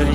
The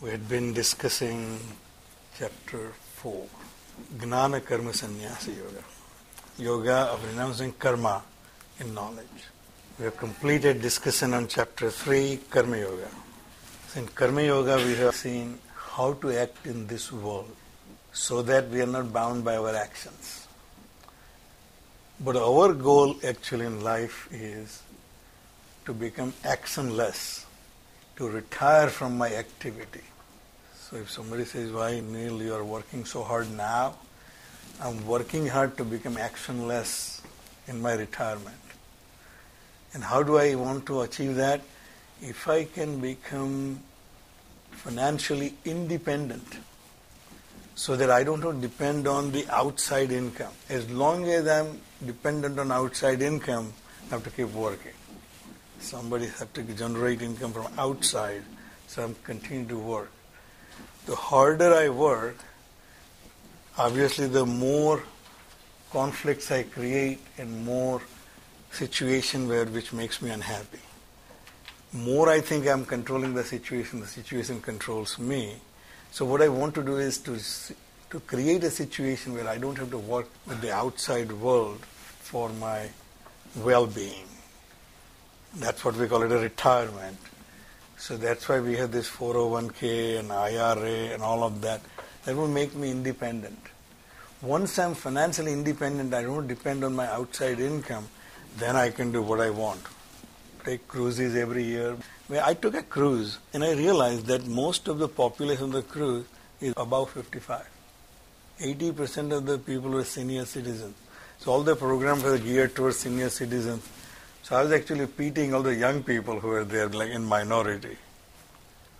We had been discussing Chapter 4, Gnana Karma Sannyasa Yoga, Yoga of Renouncing Karma in Knowledge. We have completed discussion on Chapter 3, Karma Yoga. In Karma Yoga we have seen how to act in this world so that we are not bound by our actions. But our goal actually in life is to become actionless, to retire from my activity. So if somebody says, why Neil, you are working so hard now? I'm working hard to become actionless in my retirement. And how do I want to achieve that? If I can become financially independent so that I don't depend on the outside income. As long as I'm dependent on outside income, I have to keep working. Somebody has to generate income from outside, so I'm continuing to work. The harder I work, obviously the more conflicts I create and more situation which makes me unhappy. More I think I'm controlling the situation controls me. So what I want to do is to create a situation where I don't have to work with the outside world for my well-being. That's what we call it a retirement. So that's why we have this 401k and IRA and all of that. That will make me independent. Once I'm financially independent, I don't depend on my outside income, then I can do what I want. Take cruises every year. I took a cruise and I realized that most of the population of the cruise is above 55. 80% of the people are senior citizens. So all the programs are geared towards senior citizens. So I was actually beating all the young people who were there, like in minority.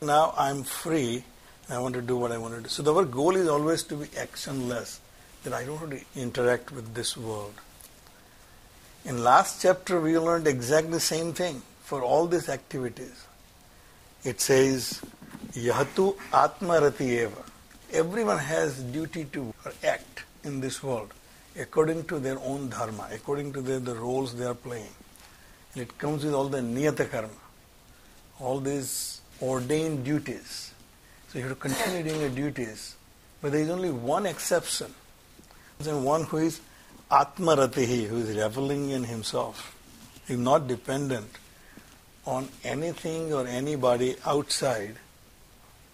Now I'm free and I want to do what I want to do. So our goal is always to be actionless, that I don't want to interact with this world. In last chapter we learned exactly the same thing for all these activities. It says, Yahtu Atma Rati Eva. Everyone has duty to act in this world according to their own dharma, according to the roles they are playing. It comes with all the niyata karma, all these ordained duties. So you have to continue doing your duties. But there is only one exception. There is one who is atmaratihi, who is reveling in himself. He is not dependent on anything or anybody outside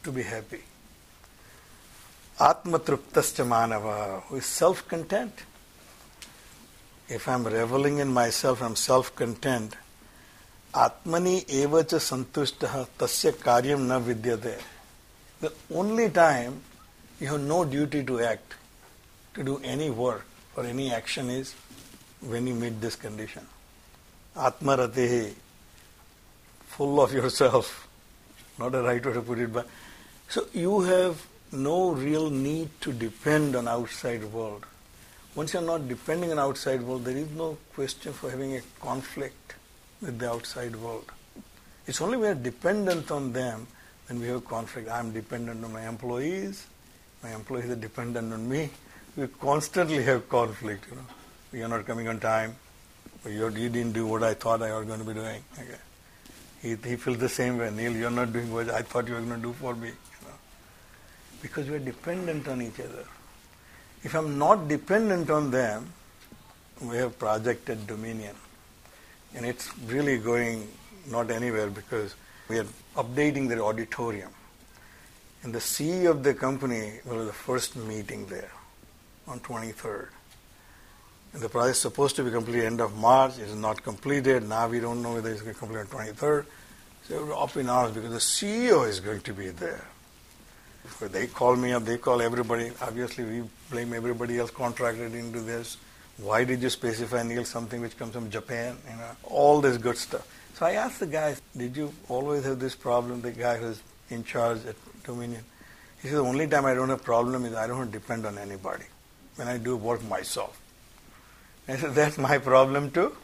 to be happy. Atmatruptascha manava, who is self-content. If I'm reveling in myself, I'm self-content. Ātmani eva cha santushtaha tasya karyam na vidyate. The only time you have no duty to act, to do any work or any action is when you meet this condition. Atmaratihi, full of yourself. Not a right way to put it, but so you have no real need to depend on outside world. Once you are not depending on the outside world, there is no question for having a conflict with the outside world. It's only we are dependent on them when we have conflict. I am dependent on my employees are dependent on me. We constantly have conflict, you know. You are not coming on time, or you didn't do what I thought I was going to be doing. Okay. He feels the same way, Neil, you are not doing what I thought you were going to do for me. You know. Because we are dependent on each other. If I'm not dependent on them, we have projected Dominion. And it's really going not anywhere because we are updating their auditorium. And the CEO of the company will have the first meeting there on 23rd. And the project is supposed to be completed end of March. It is not completed. Now we don't know whether it's going to complete on 23rd. So we're up in arms because the CEO is going to be there. So they call me up, they call everybody. Obviously, we blame everybody else contracted into this. Why did you specify, Neil, something which comes from Japan? You know, all this good stuff. So I asked the guy, did you always have this problem, the guy who's in charge at Dominion? He said, the only time I don't have problem is I don't depend on anybody. When I do work myself. I said, that's my problem too.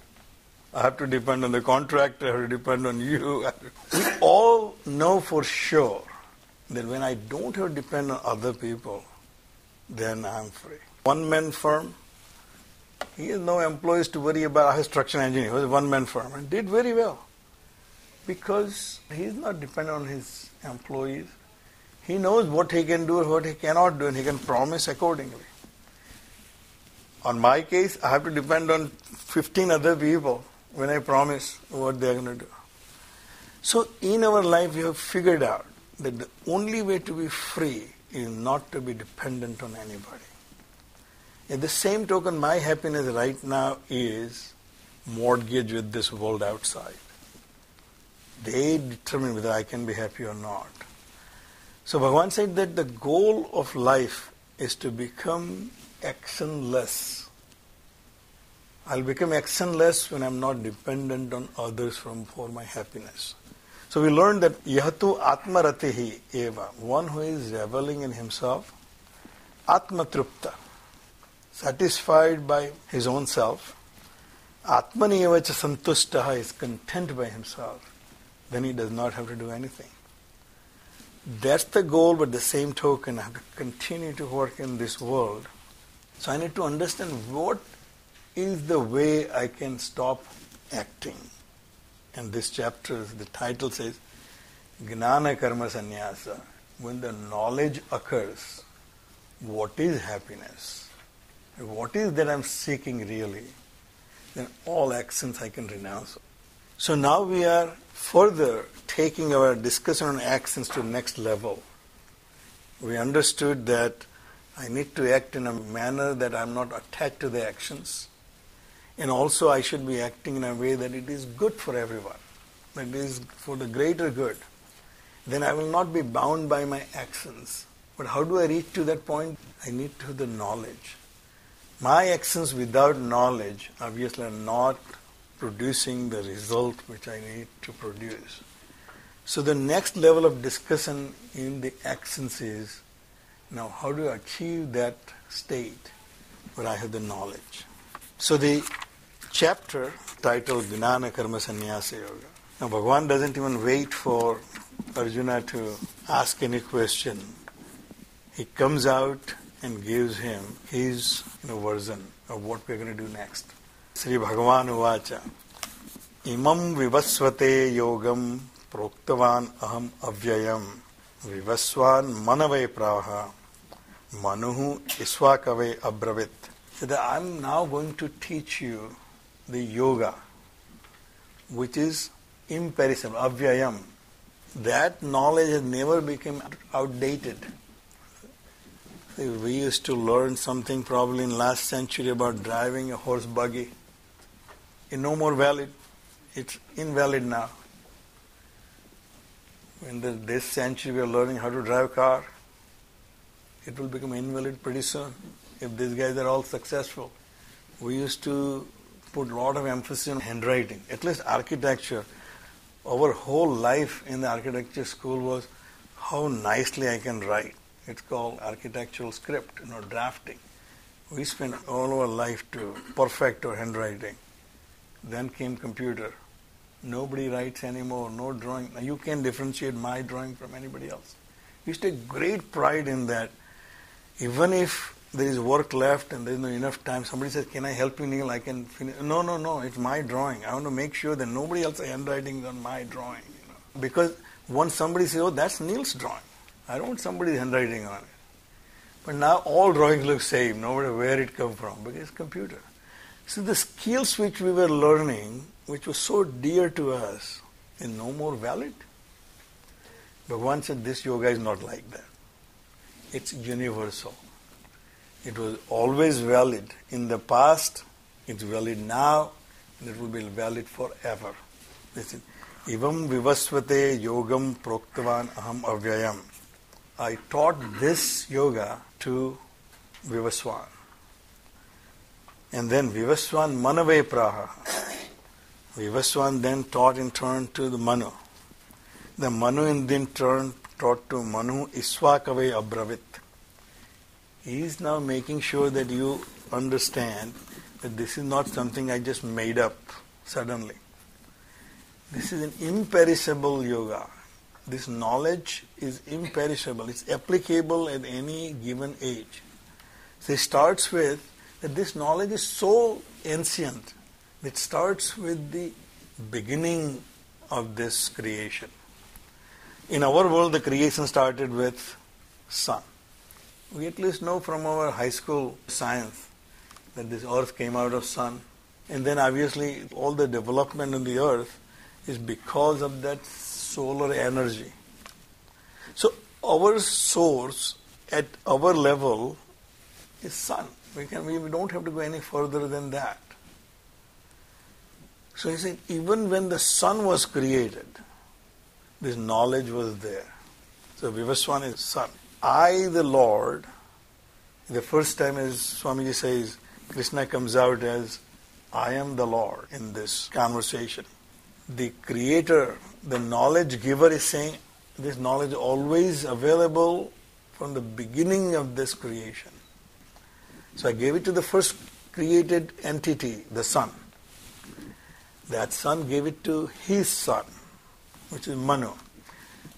I have to depend on the contractor, I have to depend on you. We all know for sure that when I don't have to depend on other people, then I'm free. One-man firm, he has no employees to worry about. I was a structural engineer, he was a one-man firm and did very well. Because he is not dependent on his employees. He knows what he can do and what he cannot do and he can promise accordingly. On my case, I have to depend on 15 other people when I promise what they are going to do. So in our life, we have figured out that the only way to be free is not to be dependent on anybody. In the same token, my happiness right now is mortgaged with this world outside. They determine whether I can be happy or not. So Bhagavan said that the goal of life is to become actionless. I'll become actionless when I'm not dependent on others for my happiness. So we learned that Yahtu Atma Rati Eva, one who is reveling in himself, Atmatrupta, satisfied by his own self, Ātmani eva cha santushtaha, is content by himself, then he does not have to do anything. That's the goal, but the same token, I have to continue to work in this world. So I need to understand what is the way I can stop acting. And this chapter, the title says, Gnana Karma Sannyasa. When the knowledge occurs, what is happiness? What is that I'm seeking really? Then all actions I can renounce. So now we are further taking our discussion on actions to the next level. We understood that I need to act in a manner that I'm not attached to the actions. And also I should be acting in a way that it is good for everyone, that it is for the greater good. Then I will not be bound by my actions. But how do I reach to that point? I need to have the knowledge. My actions without knowledge obviously are not producing the result which I need to produce. So the next level of discussion in the actions is, now how do I achieve that state where I have the knowledge? So the chapter titled Gnana Karma Sannyasa Yoga. Now Bhagavan doesn't even wait for Arjuna to ask any question. He comes out and gives him his version of what we're going to do next. Sri Bhagavan Uvacha Imam Vivasvate Yogam Proktavan Aham Avyayam Vivasvan Manave Praha Manuhu Isvakave Abravit. So that I'm now going to teach you the yoga which is imperishable, avyayam. That knowledge has never become outdated. See, we used to learn something probably in last century about driving a horse buggy. It's no more valid. It's invalid now. In this century we are learning how to drive a car. It will become invalid pretty soon. If these guys are all successful. We used to put a lot of emphasis on handwriting, at least architecture. Our whole life in the architecture school was how nicely I can write. It's called architectural script, drafting. We spent all our life to perfect our handwriting. Then came computer. Nobody writes anymore, no drawing. You can't differentiate my drawing from anybody else. We used to take great pride in that. Even if there is work left and there is not enough time. Somebody says, can I help you, Neil? I can finish. No, it's my drawing. I want to make sure that nobody else's handwriting is on my drawing. Because once somebody says, oh, that's Neil's drawing. I don't want somebody's handwriting on it. But now all drawings look same, no matter where it comes from, because it's computer. So the skills which we were learning, which was so dear to us, is no more valid. But one said, this yoga is not like that. It's universal. It was always valid in the past, it's valid now, and it will be valid forever. Listen, Evam Vivasvate Yogam Proktavan Aham Avyayam. I taught this yoga to Vivasvan. And then Vivasvan Manave Praha. Vivasvan then taught in turn to the Manu. The Manu in then turn taught to Manu Isvakave Abravit. He is now making sure that you understand that this is not something I just made up suddenly. This is an imperishable yoga. This knowledge is imperishable. It's applicable at any given age. So it starts with that this knowledge is so ancient. It starts with the beginning of this creation. In our world, the creation started with sun. We at least know from our high school science that this earth came out of sun. And then obviously all the development in the earth is because of that solar energy. So our source at our level is sun. We don't have to go any further than that. So he said, even when the sun was created, this knowledge was there. So Vivasvan is sun. I, the Lord, the first time as Swamiji says, Krishna comes out as, I am the Lord in this conversation. The creator, the knowledge giver is saying, this knowledge always available from the beginning of this creation. So I gave it to the first created entity, the sun. That sun gave it to his son, which is Manu.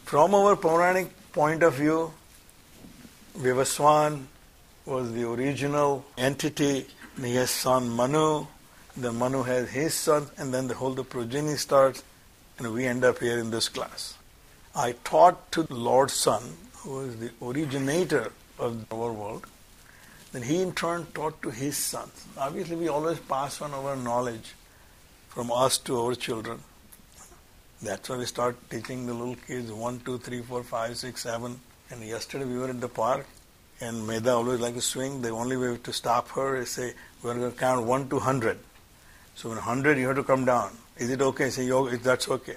From our Puranic point of view, Vivasvan was the original entity, and he has son Manu. The Manu has his son, and then the whole progeny starts, and we end up here in this class. I taught to the Lord's Son, who is the originator of our world, then he in turn taught to his sons. Obviously, we always pass on our knowledge from us to our children. That's why we start teaching the little kids 1, 2, 3, 4, 5, 6, 7. And yesterday we were in the park, and Medha always likes to swing. The only way to stop her is say, we're going to count 1 to 100. So in 100, you have to come down. Is it okay? I say, yo, that's okay.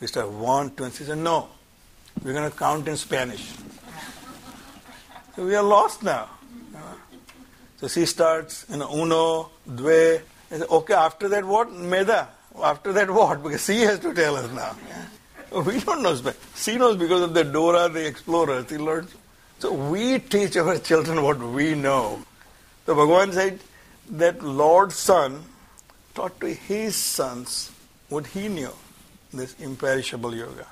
We start 1, 2, and she said, no. We're going to count in Spanish. So we are lost now. So she starts in uno, due. I say, okay, after that what? Medha. After that what? Because she has to tell us now. We don't know Spanish. She knows because of the Dora the Explorers. She learns. So we teach our children what we know. So Bhagavan said that Lord's Son taught to his sons what he knew, this imperishable yoga.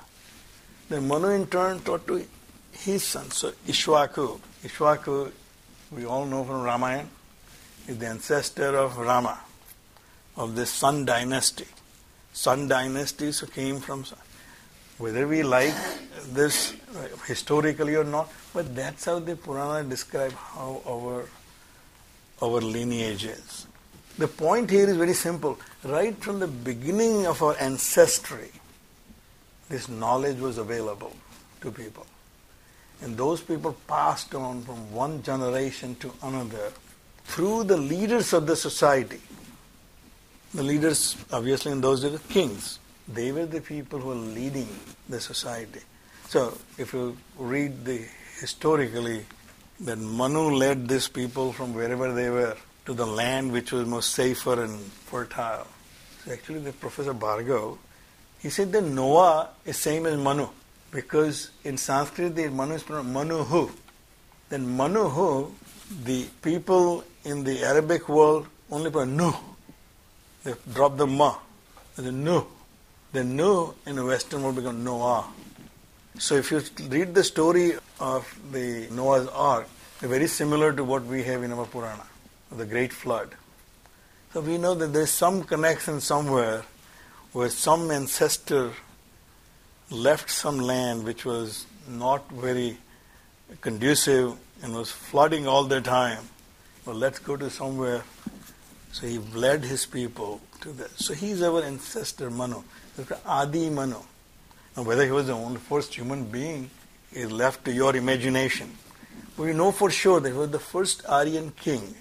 Then Manu in turn taught to his sons. So Ikshvaku. Ikshvaku, we all know from Ramayana, is the ancestor of Rama, of the Sun dynasty. Sun dynasty came from sun. Whether we like this historically or not, but that's how the Purana describe how our lineage is. The point here is very simple. Right from the beginning of our ancestry, this knowledge was available to people. And those people passed on from one generation to another through the leaders of the society. The leaders, obviously in those days, were kings. They were the people who were leading the society. So if you read historically, that Manu led these people from wherever they were to the land which was most safer and fertile. So actually, the Professor Bhargav, he said that Noah is same as Manu, because in Sanskrit, the Manu is pronounced Manuhu. Then Manuhu, the people in the Arabic world only pronounce Nuh. They drop the ma, the nu. The nu in the Western world becomes Noah. So if you read the story of the Noah's Ark, they're very similar to what we have in our Purana, the Great Flood. So we know that there's some connection somewhere where some ancestor left some land which was not very conducive and was flooding all the time. Well, let's go to somewhere. So he led his people to this. So he is our ancestor Manu, Adi Manu. Now whether he was the only first human being is left to your imagination. We know for sure that he was the first Aryan king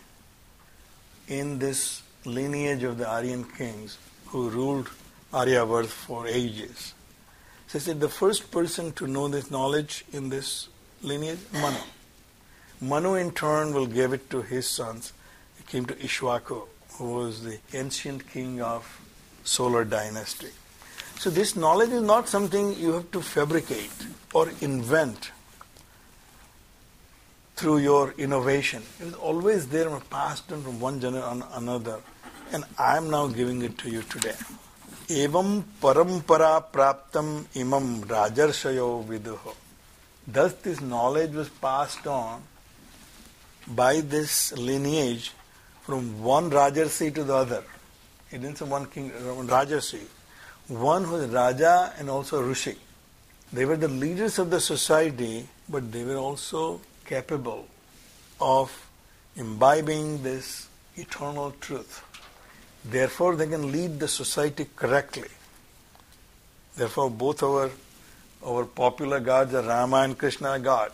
in this lineage of the Aryan kings who ruled Aryavarth for ages. So he said the first person to know this knowledge in this lineage, Manu. Manu in turn will give it to his sons. It came to Ikshvaku. who was the ancient king of solar dynasty. So this knowledge is not something you have to fabricate or invent through your innovation. It is always there and passed on from one generation to another. And I am now giving it to you today. Evam parampara praptam imam rajarsayo viduhu. Thus this knowledge was passed on by this lineage from one Rajarsi to the other. He didn't say one king, Rajarsi. One was Raja and also Rishi. They were the leaders of the society, but they were also capable of imbibing this eternal truth. Therefore, they can lead the society correctly. Therefore, both our popular gods are Rama and Krishna God.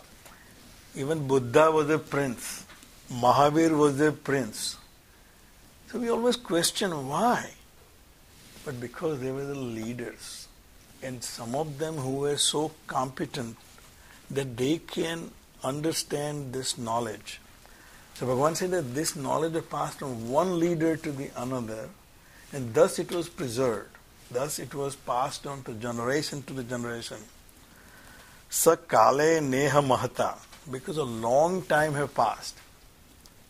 Even Buddha was a prince. Mahavir was a prince. So we always question why. But because they were the leaders. And some of them who were so competent that they can understand this knowledge. So Bhagavan said that this knowledge was passed from one leader to the another, and thus it was preserved. Thus it was passed on to generation to the generation. Sakale neha mahata. Because a long time have passed.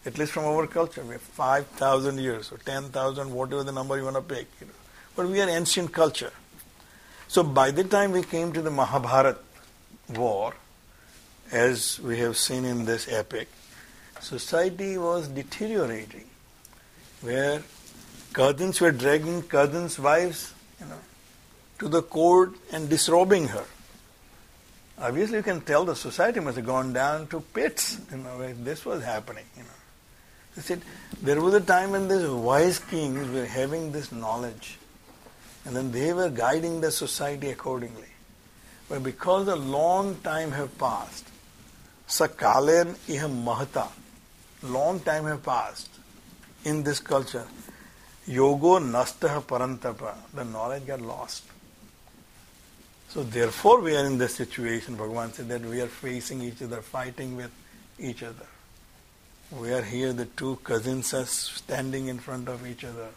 At least from our culture, we have 5,000 years or 10,000, whatever the number you want to pick. But we are ancient culture. So by the time we came to the Mahabharata war, as we have seen in this epic, society was deteriorating, where cousins were dragging cousins' wives, to the court and disrobing her. Obviously, you can tell the society must have gone down to pits, where this was happening, They said, there was a time when these wise kings were having this knowledge, and then they were guiding the society accordingly. But because a long time have passed, Sakalen neha mahata, long time have passed in this culture, Yoga Nastaha Parantapa, the knowledge got lost. So therefore we are in this situation. Bhagavan said that we are facing each other, fighting with each other. We are here, the two cousins are standing in front of each other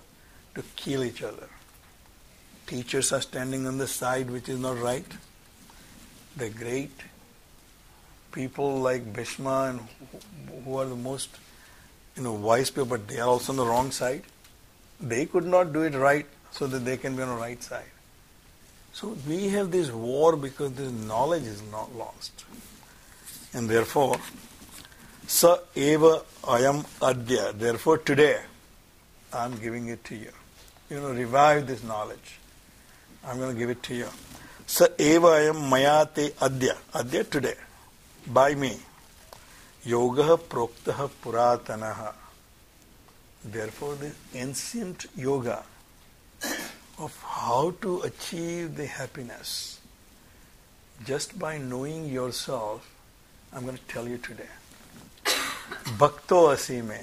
to kill each other. Teachers are standing on the side which is not right. The great people like Bhishma and who are the most wise people, but they are also on the wrong side. They could not do it right so that they can be on the right side. So we have this war because this knowledge is not lost. And therefore, sa eva ayam adya, therefore today, I am giving it to you. Revive this knowledge. I am going to give it to you. Sa eva ayam mayate adya, adya today, by me. Yoga proktaha puratanaha. Therefore this ancient yoga of how to achieve the happiness just by knowing yourself, I'm going to tell you today. Bhakto asime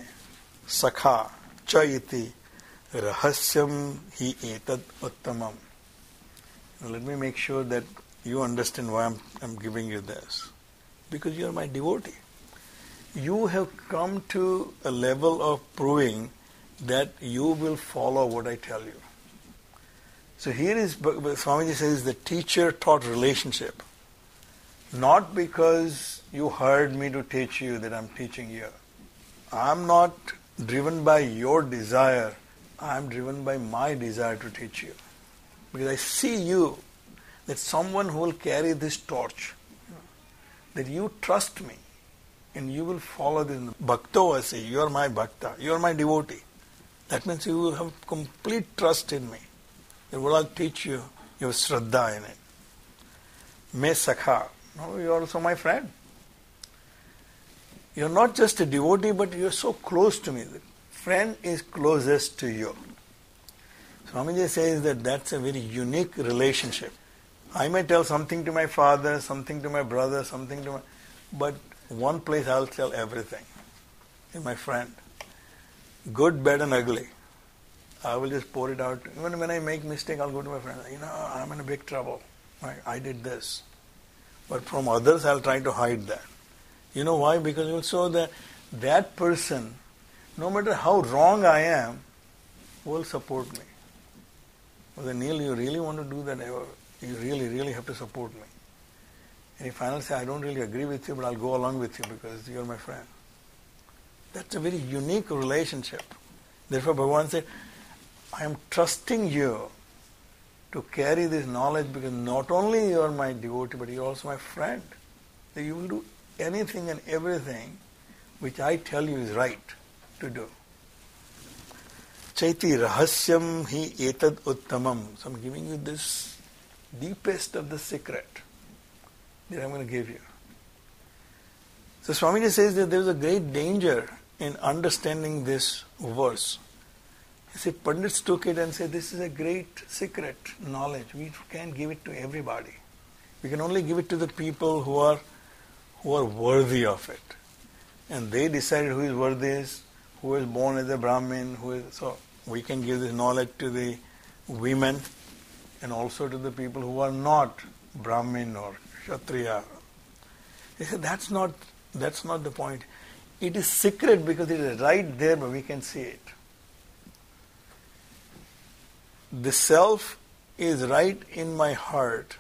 sakha chaiti rahasyam hi etat uttamam. Let me make sure that you understand why I'm giving you this. Because you are my devotee. You have come to a level of proving that you will follow what I tell you. So here is, Swamiji says, the teacher-taught relationship. Not because you heard me to teach you that I'm teaching you. I'm not driven by your desire. I'm driven by my desire to teach you. Because I see you, that someone who will carry this torch. That you trust me and you will follow this. Bhakto, I say, you are my Bhakta. You are my devotee. That means you will have complete trust in me. That what I'll teach you, you have Shraddha in it. Me Sakha. No, you are also my friend. You are not just a devotee, but you are so close to me. The friend is closest to you. Swamiji says that that's a very unique relationship. I may tell something to my father, something to my brother, something to my... But one place I'll tell everything. In my friend. Good, bad and ugly. I will just pour it out. Even when I make mistake, I'll go to my friend. I'm in a big trouble. I did this. But from others, I'll try to hide that. You know why? Because you will show that that person, no matter how wrong I am, will support me. Well, Neil, you really want to do that? You really, really have to support me. And he finally said, I don't really agree with you, but I'll go along with you because you're my friend. That's a very unique relationship. Therefore, Bhagavan said, I am trusting you to carry this knowledge because not only you are my devotee, but you are also my friend. So you will do anything and everything which I tell you is right to do. Chaiti rahasyam hi etad uttamam. So I'm giving you this deepest of the secret that I'm going to give you. So Swamiji says that there is a great danger in understanding this verse. He said, Pandits took it and said, this is a great secret knowledge. We can't give it to everybody. We can only give it to the people who are worthy of it. And they decided who is worthy is, who is born as a Brahmin, so we can give this knowledge to the women and also to the people who are not Brahmin or Kshatriya. He said, that's not the point. It is secret because it is right there, but we can see it. The self is right in my heart,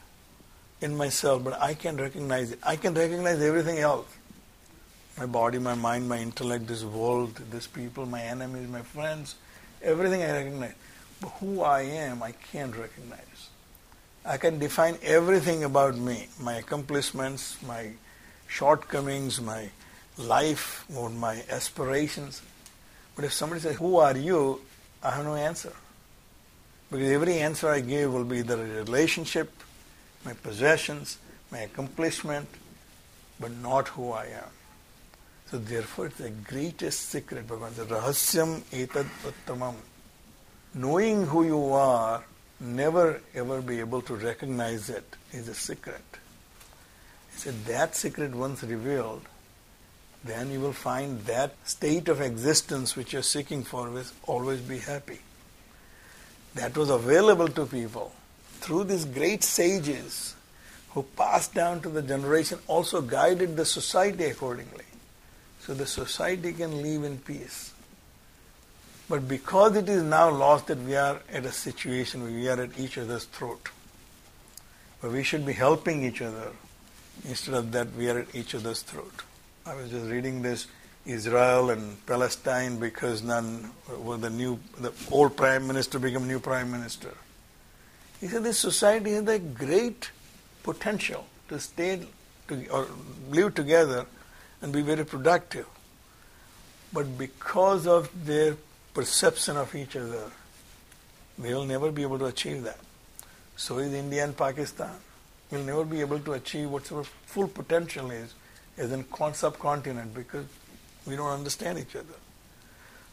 in myself, but I can recognize it. I can recognize everything else. My body, my mind, my intellect, this world, this people, my enemies, my friends, everything I recognize. But who I am, I can't recognize. I can define everything about me, my accomplishments, my shortcomings, my life, or my aspirations. But if somebody says, who are you? I have no answer. Because every answer I give will be either a relationship, my possessions, my accomplishment, but not who I am. So therefore, it's the greatest secret. Bhagavan says, rahasyam etad uttamam. Knowing who you are, never ever be able to recognize it, is a secret. He said, that secret once revealed, then you will find that state of existence which you are seeking for will always be happy. That was available to people through these great sages who passed down to the generation, also guided the society accordingly. So the society can live in peace. But because it is now lost, that we are at a situation where we are at each other's throat. But we should be helping each other. Instead of that, we are at each other's throat. I was just reading this, Israel and Palestine, because none were the old prime minister become new prime minister. He said this society has a great potential to live together and be very productive. But because of their perception of each other, they will never be able to achieve that. So is India and Pakistan. We'll never be able to achieve what sort of full potential is as a subcontinent because we don't understand each other.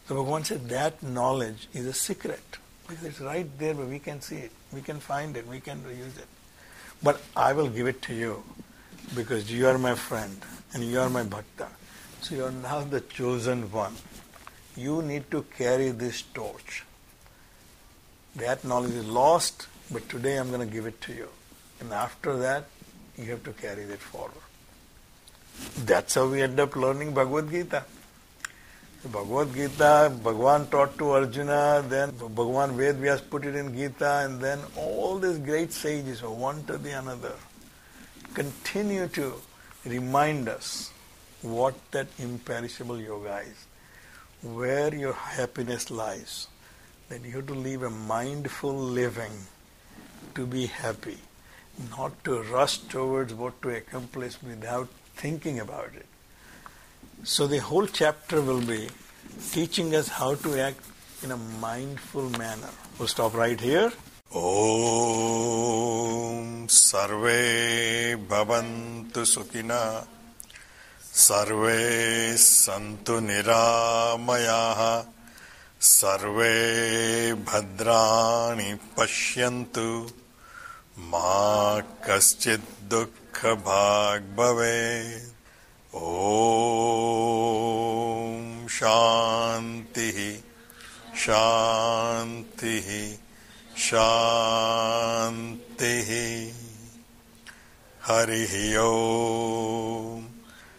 So Bhagavan said that knowledge is a secret because it's right there, but we can see it, we can find it, we can use it. But I will give it to you because you are my friend and you are my Bhakta. So you are now the chosen one. You need to carry this torch. That knowledge is lost, but today I'm going to give it to you. And after that, you have to carry that forward. That's how we end up learning Bhagavad Gita. So Bhagavad Gita, Bhagavan taught to Arjuna, then Bhagavan Ved Vyas put it in Gita, and then all these great sages, one to the another, continue to remind us what that imperishable yoga is, where your happiness lies, that you have to live a mindful living to be happy, not to rush towards what to accomplish without thinking about it. So the whole chapter will be teaching us how to act in a mindful manner. We'll stop right here. Om Sarve Bhavantu Sukhina Sarve Santu Niramayaha Sarve Bhadrani Pashyantu Ma Kaschit Dukha Bhag Bhavet. Om Shanti Shanti Shanti. Hari Om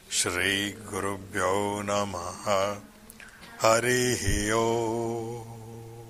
Shri Gurubhyo Namaha. Hari Om.